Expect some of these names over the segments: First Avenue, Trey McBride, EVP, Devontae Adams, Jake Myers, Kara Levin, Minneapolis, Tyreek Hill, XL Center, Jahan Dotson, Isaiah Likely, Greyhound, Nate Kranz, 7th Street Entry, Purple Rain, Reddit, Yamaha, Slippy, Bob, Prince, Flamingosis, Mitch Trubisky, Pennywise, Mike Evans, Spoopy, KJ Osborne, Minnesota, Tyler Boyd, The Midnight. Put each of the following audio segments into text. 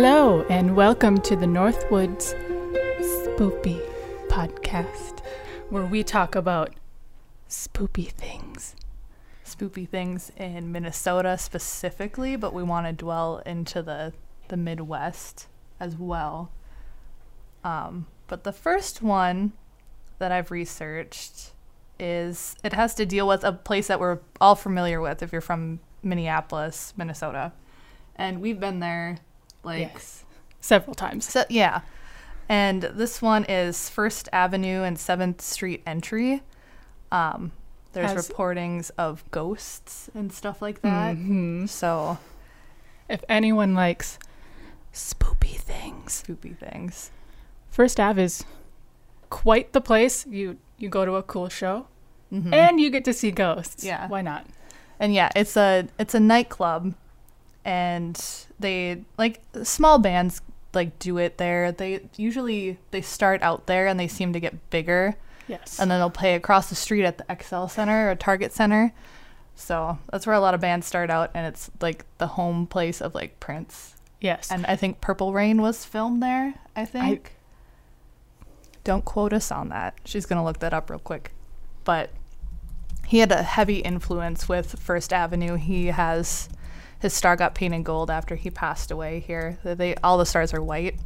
Hello, and welcome to the Northwoods Spoopy Podcast, where we talk about spoopy things. Spoopy things in Minnesota specifically, but we want to dwell into the Midwest as well. But the first one that I've researched has to deal with a place that we're all familiar with if you're from Minneapolis, Minnesota. And we've been there several times. And this one is First Avenue and 7th Street Entry. There's reportings of ghosts and stuff like that. Mm-hmm. So if anyone likes spoopy things, First Ave is quite the place. You go to a cool show, mm-hmm. and you get to see ghosts. Yeah, why not? And yeah, it's a nightclub, and they small bands do it there. They usually start out there and they seem to get bigger. Yes, and then they'll play across the street at the XL Center or Target Center. So that's where a lot of bands start out, and it's the home place of Prince. Yes, and I think Purple Rain was filmed there. Don't quote us on that. She's going to look that up real quick. But he had a heavy influence with First Avenue. His star got painted gold after he passed away here. All the stars are white.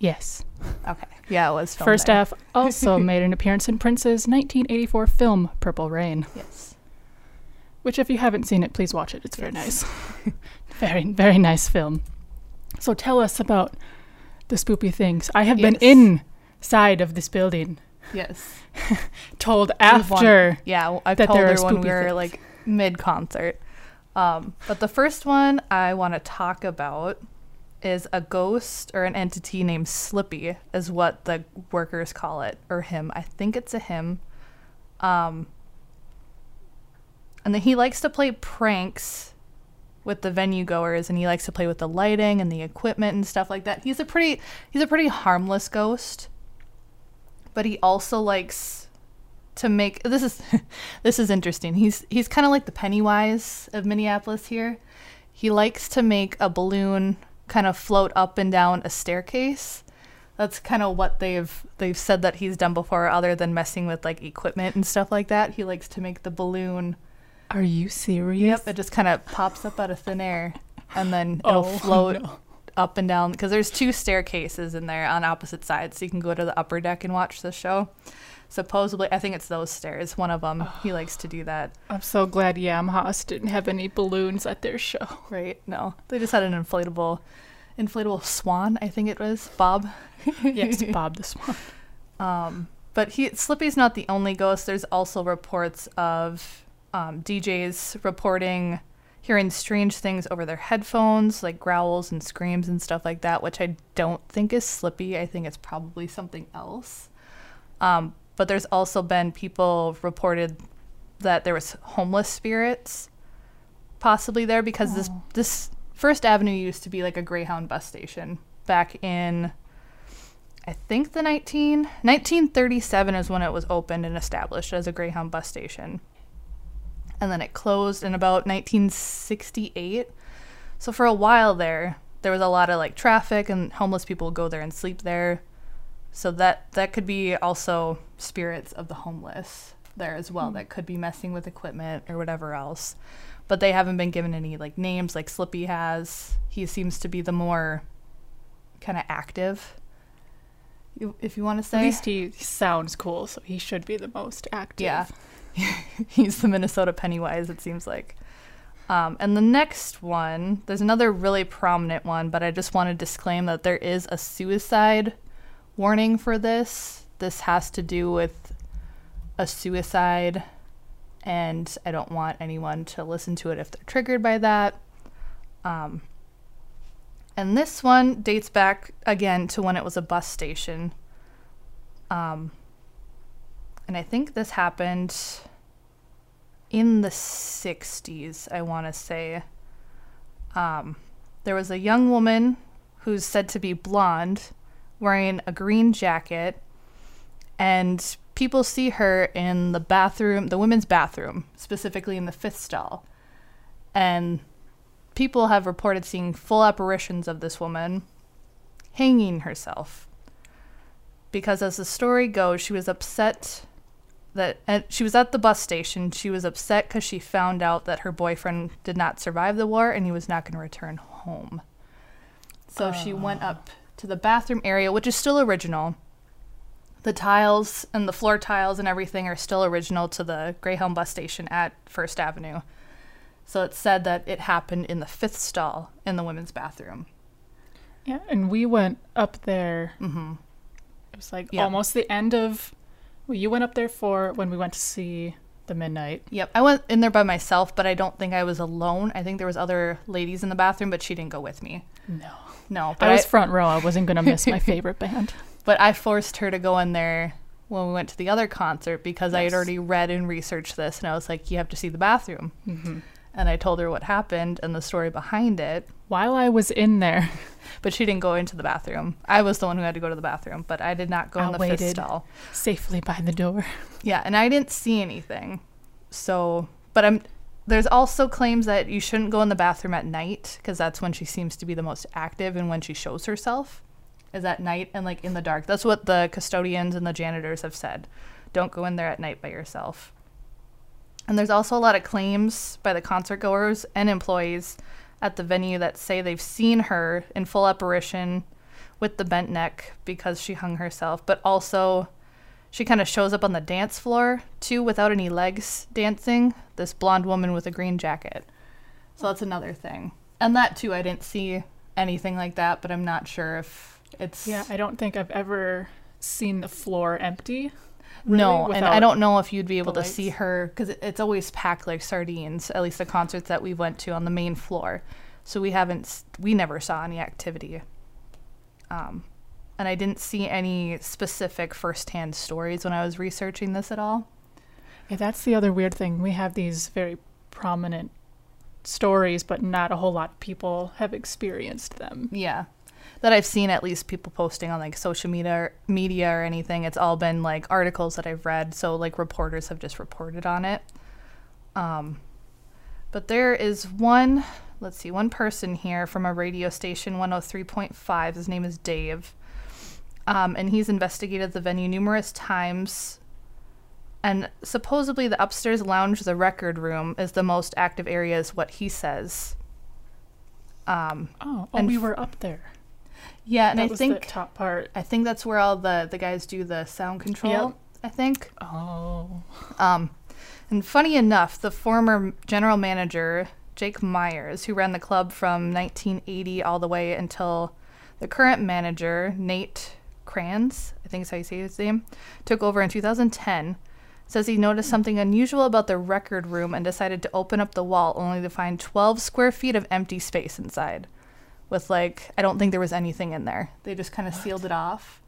Yes. Okay. Yeah, it was filmed First there. F also made an appearance in Prince's 1984 film, Purple Rain. Yes. Which, if you haven't seen it, please watch it. It's very nice. Very, very nice film. So tell us about the spoopy things. I have been inside of this building. Yes. Told after. Yeah, I told her when we were mid-concert. But the first one I want to talk about is a ghost or an entity named Slippy, is what the workers call it, or him. I think it's a him. And then he likes to play pranks with the venue goers, and he likes to play with the lighting and the equipment and stuff like that. He's a pretty harmless ghost, but he also likes to make this is interesting. He's kind of like the Pennywise of Minneapolis here. He likes to make a balloon kind of float up and down a staircase. That's kind of what they've said that he's done before, other than messing with equipment and stuff like that. He likes to make the balloon. Are you serious? Yep, it just kind of pops up out of thin air, and then it'll float up and down, because there's two staircases in there on opposite sides, so you can go to the upper deck and watch the show. Supposedly, I think it's those stairs, one of them. He likes to do that. I'm so glad Yamaha didn't have any balloons at their show. Right, no. They just had an inflatable swan, I think it was. Bob. Yes, Bob the swan. But Slippy's not the only ghost. There's also reports of DJs reporting hearing strange things over their headphones, growls and screams and stuff like that, which I don't think is Slippy. I think it's probably something else. But there's also been people reported that there was homeless spirits possibly there, because this First Avenue used to be a Greyhound bus station back in, I think, the 1937 is when it was opened and established as a Greyhound bus station. And then it closed in about 1968. So for a while there was a lot of traffic, and homeless people would go there and sleep there. So that could be also spirits of the homeless there as well, that could be messing with equipment or whatever else. But they haven't been given any names like Slippy has. He seems to be the more kind of active, if you want to say. At least he sounds cool, so he should be the most active. Yeah. He's the Minnesota Pennywise, it seems like. And the next one, there's another really prominent one, but I just want to disclaim that there is a suicide warning for this. This has to do with a suicide, and I don't want anyone to listen to it if they're triggered by that. And this one dates back, again, to when it was a bus station. And I think this happened in the 60s, I want to say. There was a young woman who's said to be blonde, wearing a green jacket, and people see her in the bathroom, the women's bathroom, specifically in the 5th stall. And people have reported seeing full apparitions of this woman hanging herself. Because as the story goes, she was upset that she was at the bus station. She was upset because she found out that her boyfriend did not survive the war and he was not going to return home. So she went up to the bathroom area, which is still original. The tiles and the floor tiles and everything are still original to the Greyhound bus station at First Avenue. So it said that it happened in the 5th stall in the women's bathroom. Yeah, and we went up there. Mm-hmm. It was like almost the end of... Well, you went up there for when we went to see The Midnight. Yep, I went in there by myself, but I don't think I was alone. I think there was other ladies in the bathroom, but she didn't go with me. No. No. But I was front row. I wasn't going to miss my favorite band. But I forced her to go in there when we went to the other concert because I had already read and researched this, and I was like, you have to see the bathroom. Mm-hmm. And I told her what happened and the story behind it. While I was in there. But she didn't go into the bathroom. I was the one who had to go to the bathroom, but I did not go in the 5th stall. Safely by the door. Yeah, and I didn't see anything. So, but there's also claims that you shouldn't go in the bathroom at night because that's when she seems to be the most active and when she shows herself is at night and like in the dark. That's what the custodians and the janitors have said. Don't go in there at night by yourself. And there's also a lot of claims by the concert goers and employees at the venue that say they've seen her in full apparition with the bent neck because she hung herself. But also she kind of shows up on the dance floor, too, without any legs dancing, this blonde woman with a green jacket. So that's another thing. And that, too, I didn't see anything like that, but I'm not sure if it's... Yeah, I don't think I've ever seen the floor empty. Really? No, and I don't know if you'd be able to see her because it's always packed like sardines, at least the concerts that we went to on the main floor. So we never saw any activity. And I didn't see any specific firsthand stories when I was researching this at all. Yeah, that's the other weird thing. We have these very prominent stories, but not a whole lot of people have experienced them. Yeah. That I've seen at least people posting on like social media or anything. It's all been like articles that I've read. So like reporters have just reported on it. But there is one person here from a radio station, 103.5. His name is Dave. And he's investigated the venue numerous times. And supposedly the upstairs lounge, the record room, is the most active area is what he says. And we were up there. Yeah, and I think the top part. I think that's where all the guys do the sound control. Yep. I think. Oh. And funny enough, the former general manager Jake Myers, who ran the club from 1980 all the way until the current manager Nate Kranz, I think is how you say his name, took over in 2010. Says he noticed something unusual about the record room and decided to open up the wall, only to find 12 square feet of empty space inside. With like, I don't think there was anything in there. They just kind of sealed it off,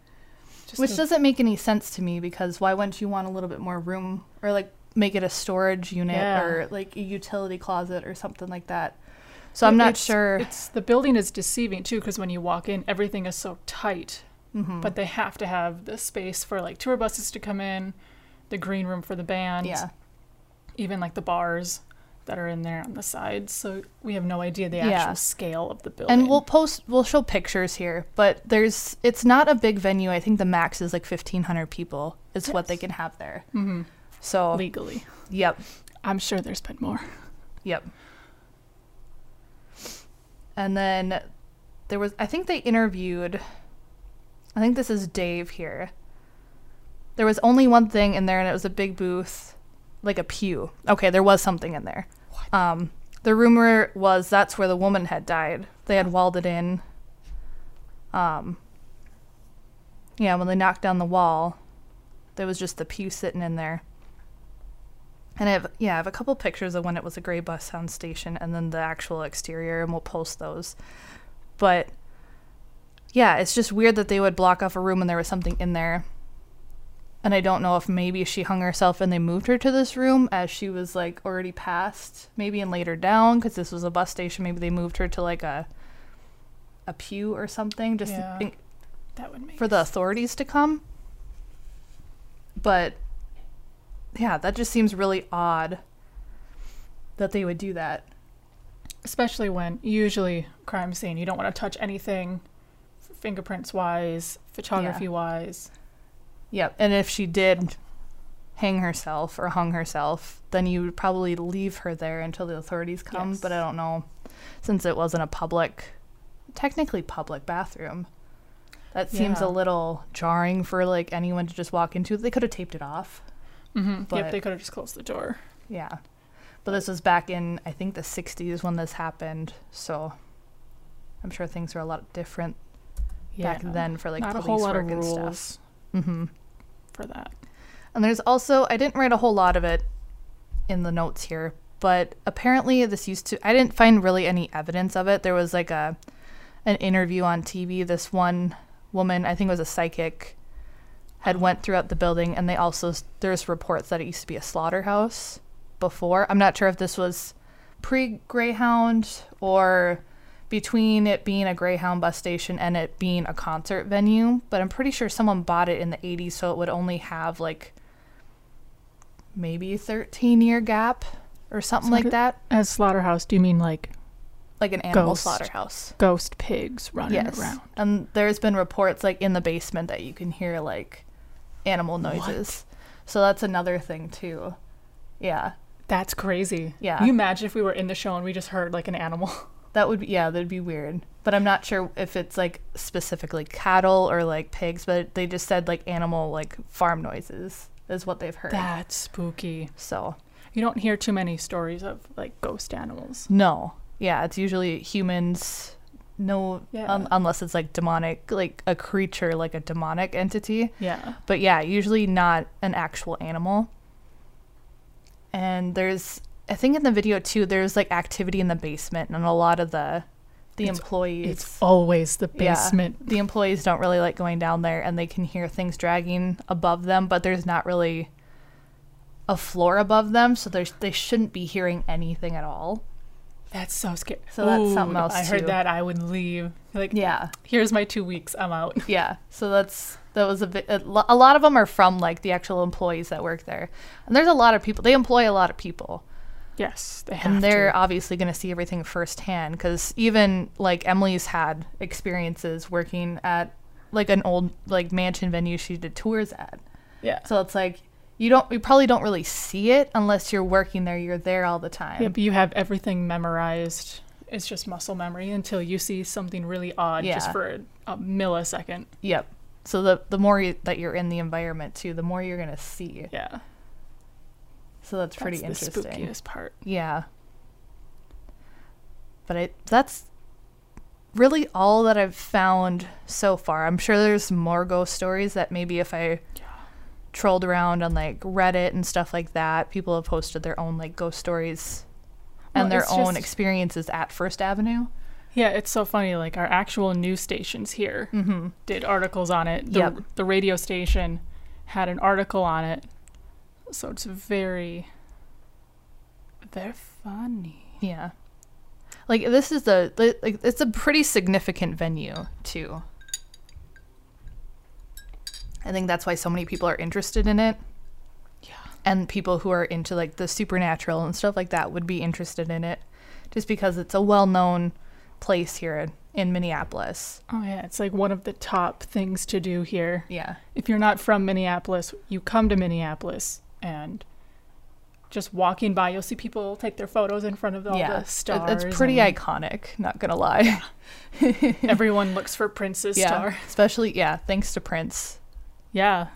which doesn't make any sense to me because why wouldn't you want a little bit more room or like make it a storage unit or like a utility closet or something like that? So I'm not sure. The building is deceiving too because when you walk in, everything is so tight, but they have to have the space for like tour buses to come in, the green room for the band, even like the bars that are in there on the sides, so we have no idea the actual scale of the building. And we'll show pictures here, but it's not a big venue. I think the max is like 1,500 people is what they can have there. Mm-hmm. So legally. Yep. I'm sure there's been more. Yep. And then there was, I think this is Dave here. There was only one thing in there and it was a big booth, like a pew. Okay, there was something in there. What? The rumor was that's where the woman had died. They had walled it in. When they knocked down the wall, there was just the pew sitting in there. And I have a couple pictures of when it was a gray bus sound station and then the actual exterior, and we'll post those. But, yeah, it's just weird that they would block off a room and there was something in there. And I don't know if maybe she hung herself and they moved her to this room as she was like already passed, maybe, and laid her down because this was a bus station. Maybe they moved her to like a pew or something just that would make sense. The authorities to come. But yeah, that just seems really odd that they would do that. Especially when usually crime scene, you don't want to touch anything fingerprints-wise, photography-wise. Yeah. Yep. And if she did hang herself or hung herself, then you would probably leave her there until the authorities come. Yes. But I don't know, since it wasn't a public, technically public bathroom. That seems a little jarring for like anyone to just walk into. They could have taped it off. Mm-hmm. But, yep, they could have just closed the door. Yeah. But this was back in, I think, the 60s when this happened, so I'm sure things were a lot different back then for, like, police work and stuff. Mm-hmm. For that. And there's also, I didn't write a whole lot of it in the notes here, but apparently this used to, I didn't find really any evidence of it. There was, like, an interview on TV. This one woman, I think it was a psychic, had went throughout the building, and they also, there's reports that it used to be a slaughterhouse before. I'm not sure if this was pre-Greyhound or between it being a Greyhound bus station and it being a concert venue, but I'm pretty sure someone bought it in the 80s, so it would only have like maybe a 13-year gap or something like that. As slaughterhouse, do you mean like an animal slaughterhouse? Ghost pigs running around. And there's been reports like in the basement that you can hear like animal noises. What? So that's another thing too. Yeah. That's crazy. Yeah. Can you imagine if we were in the show and we just heard, like, an animal? That would be, yeah, that'd be weird. But I'm not sure if it's, like, specifically cattle or, like, pigs, but they just said, like, animal, like, farm noises is what they've heard. That's spooky. So. You don't hear too many stories of, like, ghost animals. No. Yeah, it's usually humans, unless it's, like, demonic, like, a creature, like a demonic entity. Yeah. But, yeah, usually not an actual animal. And there's, I think in the video too, there's like activity in the basement, and a lot of the employees. It's always the basement. Yeah, the employees don't really like going down there, and they can hear things dragging above them, but there's not really a floor above them, so they shouldn't be hearing anything at all. That's so scary. So that's something else I heard that I would leave. Like, yeah, here's my 2 weeks, I'm out. Yeah, so a lot of them are from like the actual employees that work there, and there's a lot of people. They employ a lot of people. Yes, they have. And they're obviously going to see everything firsthand, because even like Emily's had experiences working at like an old like mansion venue she did tours at. Yeah. So it's like you probably don't really see it unless you're working there. You're there all the time. Yeah, but you have everything memorized. It's just muscle memory until you see something really odd just for a millisecond. Yep. So the more that you're in the environment, too, the more you're going to see. Yeah. So that's pretty interesting. That's the spookiest part. Yeah. But that's really all that I've found so far. I'm sure there's more ghost stories that maybe if I trolled around on, like, Reddit and stuff like that, people have posted their own, like, ghost stories and their own experiences at First Avenue. Yeah, it's so funny. Like, our actual news stations here did articles on it. The radio station had an article on it. So it's they're funny. Yeah. Like, this is it's a pretty significant venue, too. I think that's why so many people are interested in it. Yeah. And people who are into, like, the supernatural and stuff like that would be interested in it, just because it's a well-known place here in Minneapolis. Oh yeah, it's like one of the top things to do here. Yeah. If you're not from Minneapolis, you come to Minneapolis, and just walking by, you'll see people take their photos in front of all the stars. It's pretty iconic, not gonna lie. Yeah. Everyone looks for Prince's star. Especially, thanks to Prince. Yeah.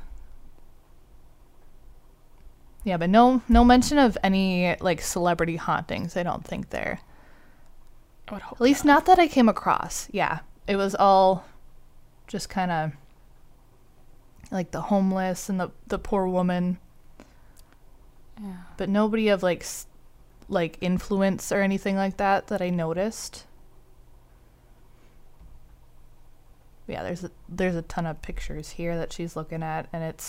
Yeah, but no mention of any, like, celebrity hauntings, I don't think there. At least not that I came across. Yeah. It was all just kind of like the homeless and the poor woman. Yeah. But nobody of like influence or anything like that I noticed. Yeah, there's a ton of pictures here that she's looking at, and it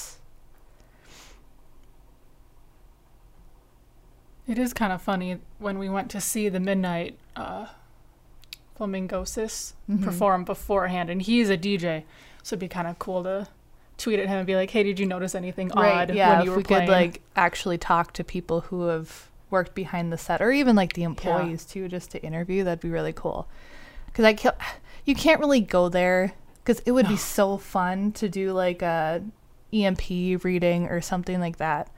is kind of funny when we went to see The Midnight Flamingosis perform beforehand, and he's a DJ, so it'd be kind of cool to tweet at him and be like, hey, did you notice anything odd when you were playing? Could like actually talk to people who have worked behind the set, or even like the employees too, just to interview, that'd be really cool. Because you can't really go there, because it would be so fun to do like a EMP reading or something like that.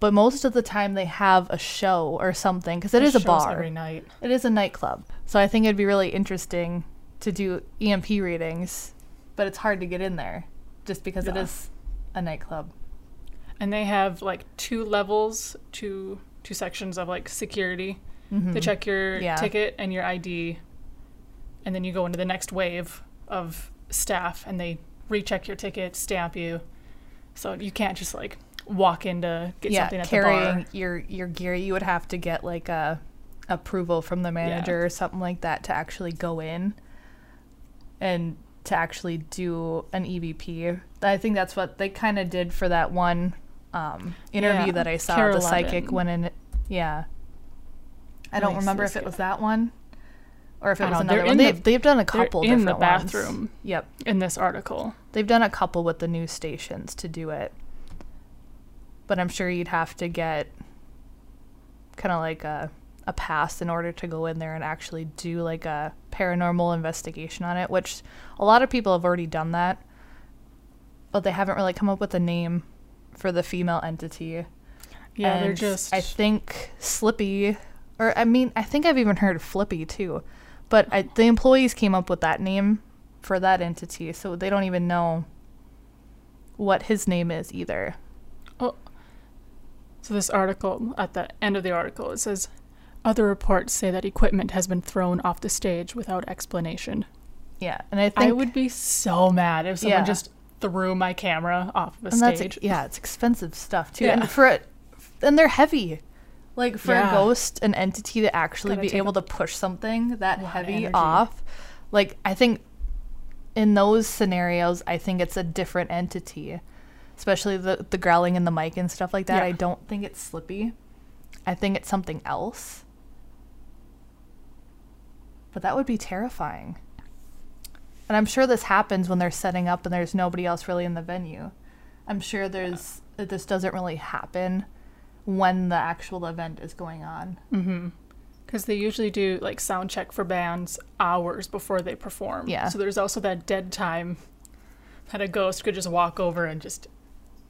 But most of the time they have a show or something, because it is a bar. Every night. It is a nightclub. So I think it'd be really interesting to do EMP readings, but it's hard to get in there just because it is a nightclub. And they have like two levels, two sections of like security. Mm-hmm. They check your ticket and your ID, and then you go into the next wave of staff and they recheck your ticket, stamp you. So you can't just like walk in to get something at the bar. Carrying your gear, you would have to get like a approval from the manager or something like that to actually go in and to actually do an EVP. I think that's what they kind of did for that one interview that I saw. Kara Levin. Psychic went in. Yeah, I don't remember if it was that one or if it was another one. They've done a couple different ones. In the bathroom. Yep. In this article, they've done a couple with the news stations to do it. But I'm sure you'd have to get kind of like a pass in order to go in there and actually do like a paranormal investigation on it, which a lot of people have already done that, but they haven't really come up with a name for the female entity. Yeah, and they're just... I think Slippy, or I mean, I think I've even heard of Flippy too, but the employees came up with that name for that entity, so they don't even know what his name is either. Oh. So this article, at the end of the article, it says, other reports say that equipment has been thrown off the stage without explanation. Yeah, and I think... I would be so mad if someone just threw my camera off of a stage. That's, it's expensive stuff, too. Yeah. And they're heavy. Like, for a ghost, an entity to actually be able to push something that heavy off, like, I think in those scenarios, I think it's a different entity. Especially the growling in the mic and stuff like that. Yeah. I don't think it's Slippy. I think it's something else. But that would be terrifying. And I'm sure this happens when they're setting up and there's nobody else really in the venue. I'm sure there's this doesn't really happen when the actual event is going on. Mm-hmm. Because they usually do like sound check for bands hours before they perform. Yeah. So there's also that dead time that a ghost could just walk over and just...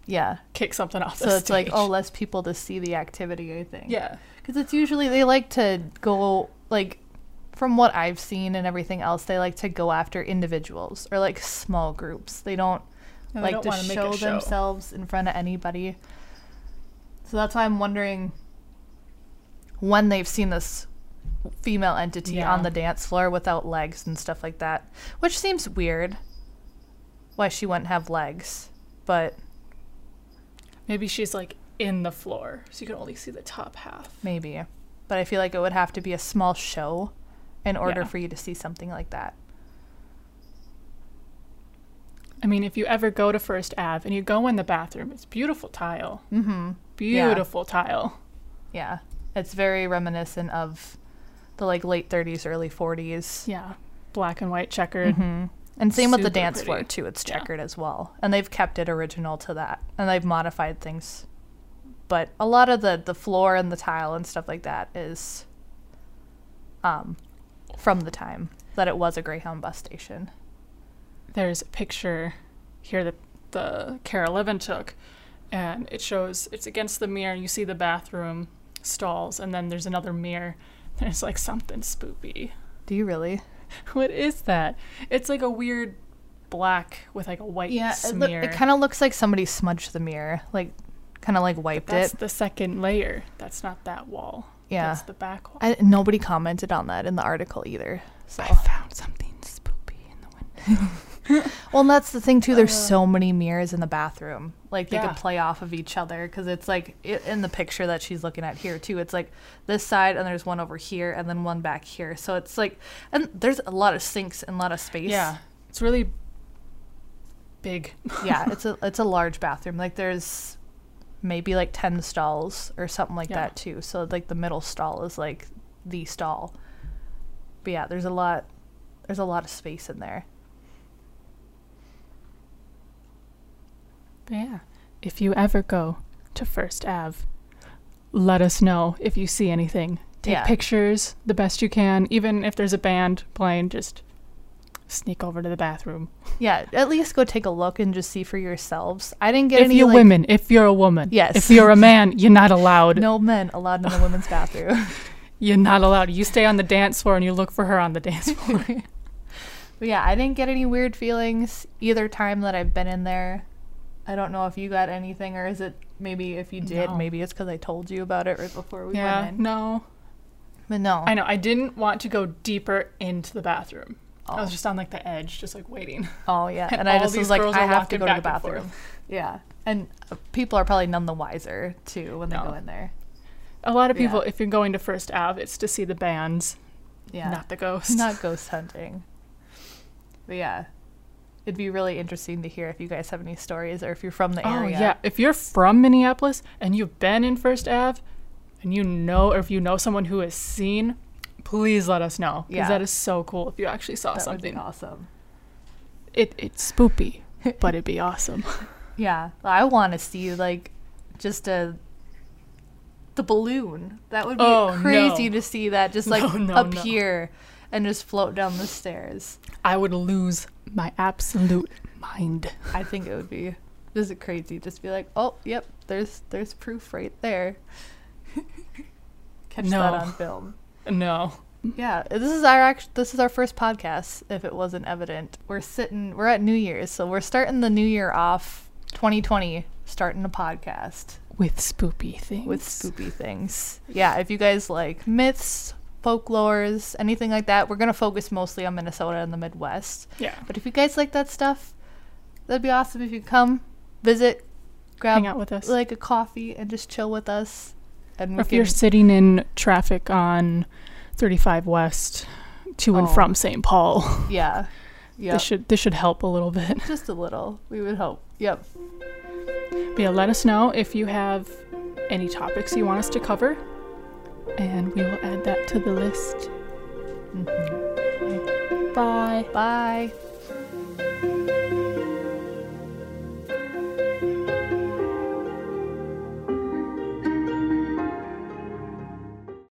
Yeah. Kick something off the stage. So it's like, less people to see the activity, I think. Yeah. Because it's usually, they like to go, like, from what I've seen and everything else, they like to go after individuals or, like, small groups. They don't like to show themselves in front of anybody. So that's why I'm wondering when they've seen this female entity on the dance floor without legs and stuff like that, which seems weird why she wouldn't have legs, but... Maybe she's, like, in the floor, so you can only see the top half. Maybe. But I feel like it would have to be a small show in order for you to see something like that. I mean, if you ever go to First Ave and you go in the bathroom, it's beautiful tile. Mm-hmm. Beautiful tile. Yeah. It's very reminiscent of the, like, late 30s, early 40s. Yeah. Black and white checkered. Mm-hmm. And same with the dance floor, too. It's checkered as well. And they've kept it original to that. And they've modified things. But a lot of the floor and the tile and stuff like that is from the time that it was a Greyhound bus station. There's a picture here that the Kara Levin took. And it shows, it's against the mirror. You see the bathroom stalls. And then there's another mirror. There's like something spoopy. Do you really? What is that? It's like a weird black with like a white smear. It kind of looks like somebody smudged the mirror, like kind of like wiped it. That's the second layer. That's not that wall. Yeah. That's the back wall. Nobody commented on that in the article either. So. I found something spoopy in the window. Well, and that's the thing too. There's so many mirrors in the bathroom. Like they could play off of each other, because it's like in the picture that she's looking at here too. It's like this side, and there's one over here, and then one back here. So it's like, and there's a lot of sinks and a lot of space. Yeah, it's really big. Yeah, it's a large bathroom. Like there's maybe like 10 stalls or something like that too. So like the middle stall is like the stall. But yeah, there's a lot of space in there. But yeah, if you ever go to First Ave, let us know if you see anything. Take pictures the best you can. Even if there's a band playing, just sneak over to the bathroom. Yeah, at least go take a look and just see for yourselves. I didn't get any. If you're women, if you're a woman. Yes. If you're a man, you're not allowed. No men allowed in the women's bathroom. You're not allowed. You stay on the dance floor and you look for her on the dance floor. But yeah, I didn't get any weird feelings either time that I've been in there. I don't know if you got anything, or is it maybe if you did, maybe it's because I told you about it right before we went in. No. But no. I know. I didn't want to go deeper into the bathroom. Oh. I was just on like the edge, just like waiting. Oh, yeah. And I just was like, I have to go to the bathroom. Yeah. And people are probably none the wiser, too, when they go in there. A lot of people, if you're going to First Ave, it's to see the bands, not the ghosts. Not ghost hunting. But yeah, it'd be really interesting to hear if you guys have any stories or if you're from the area. Oh, yeah. If you're from Minneapolis and you've been in First Ave, and you know, or if you know someone who has seen, please let us know. Because that is so cool if you actually saw something. That would be awesome. It's spoopy, but it'd be awesome. Yeah. I want to see, like, just the balloon. That would be crazy to see that just, like, up here and just float down the stairs. I would lose my absolute mind. I think it would be just crazy. Just be like, oh, yep, there's proof right there. Catch that on film. No. Yeah, this is our first podcast, if it wasn't evident. We're at New Year's, so we're starting the new year off, 2020, starting a podcast. With spoopy things. Yeah, if you guys like myths, folklores, anything like that, we're going to focus mostly on Minnesota and the Midwest. Yeah. But if you guys like that stuff, that'd be awesome if you come, visit, grab hang out with us. Like a coffee and just chill with us. And if you're sitting in traffic on 35 West to and from St. Paul, this should help a little bit. Just a little, we would hope. Yep. But yeah, let us know if you have any topics you want us to cover, and we will add that to the list. Mm-hmm. Bye. Bye.